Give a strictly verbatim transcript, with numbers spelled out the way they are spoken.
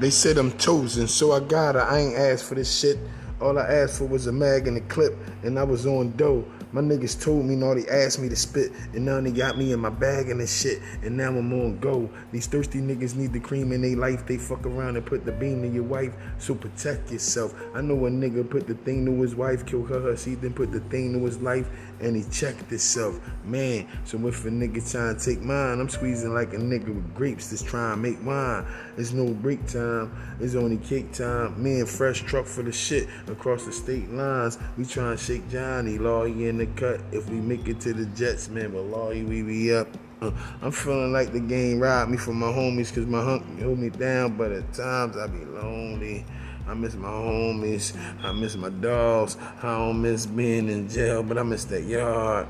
They said I'm chosen, so I got her. I ain't asked for this shit. All I asked for was a mag and a clip, and I was on dough. My niggas told me, now they asked me to spit, and now they got me in my bag and this shit, and now I'm on go. These thirsty niggas need the cream in their life. They fuck around and put the bean in your wife, so protect yourself. I know a nigga put the thing to his wife, killed her, her she then put the thing to his life, and he checked himself. Man, so if a nigga trying to take mine, I'm squeezing like a nigga with grapes that's trying to make wine. It's no break time, it's only cake time. Me and Fresh truck for the shit. Across the state lines, we trying to shake Johnny. Law, he in the cut. If we make it to the Jets, man, but law, we be up. Uh, I'm feeling like the game robbed me from my homies, cause my hunk hold me down, but at times I be lonely. I miss my homies, I miss my dogs, I don't miss being in jail, but I miss that yard.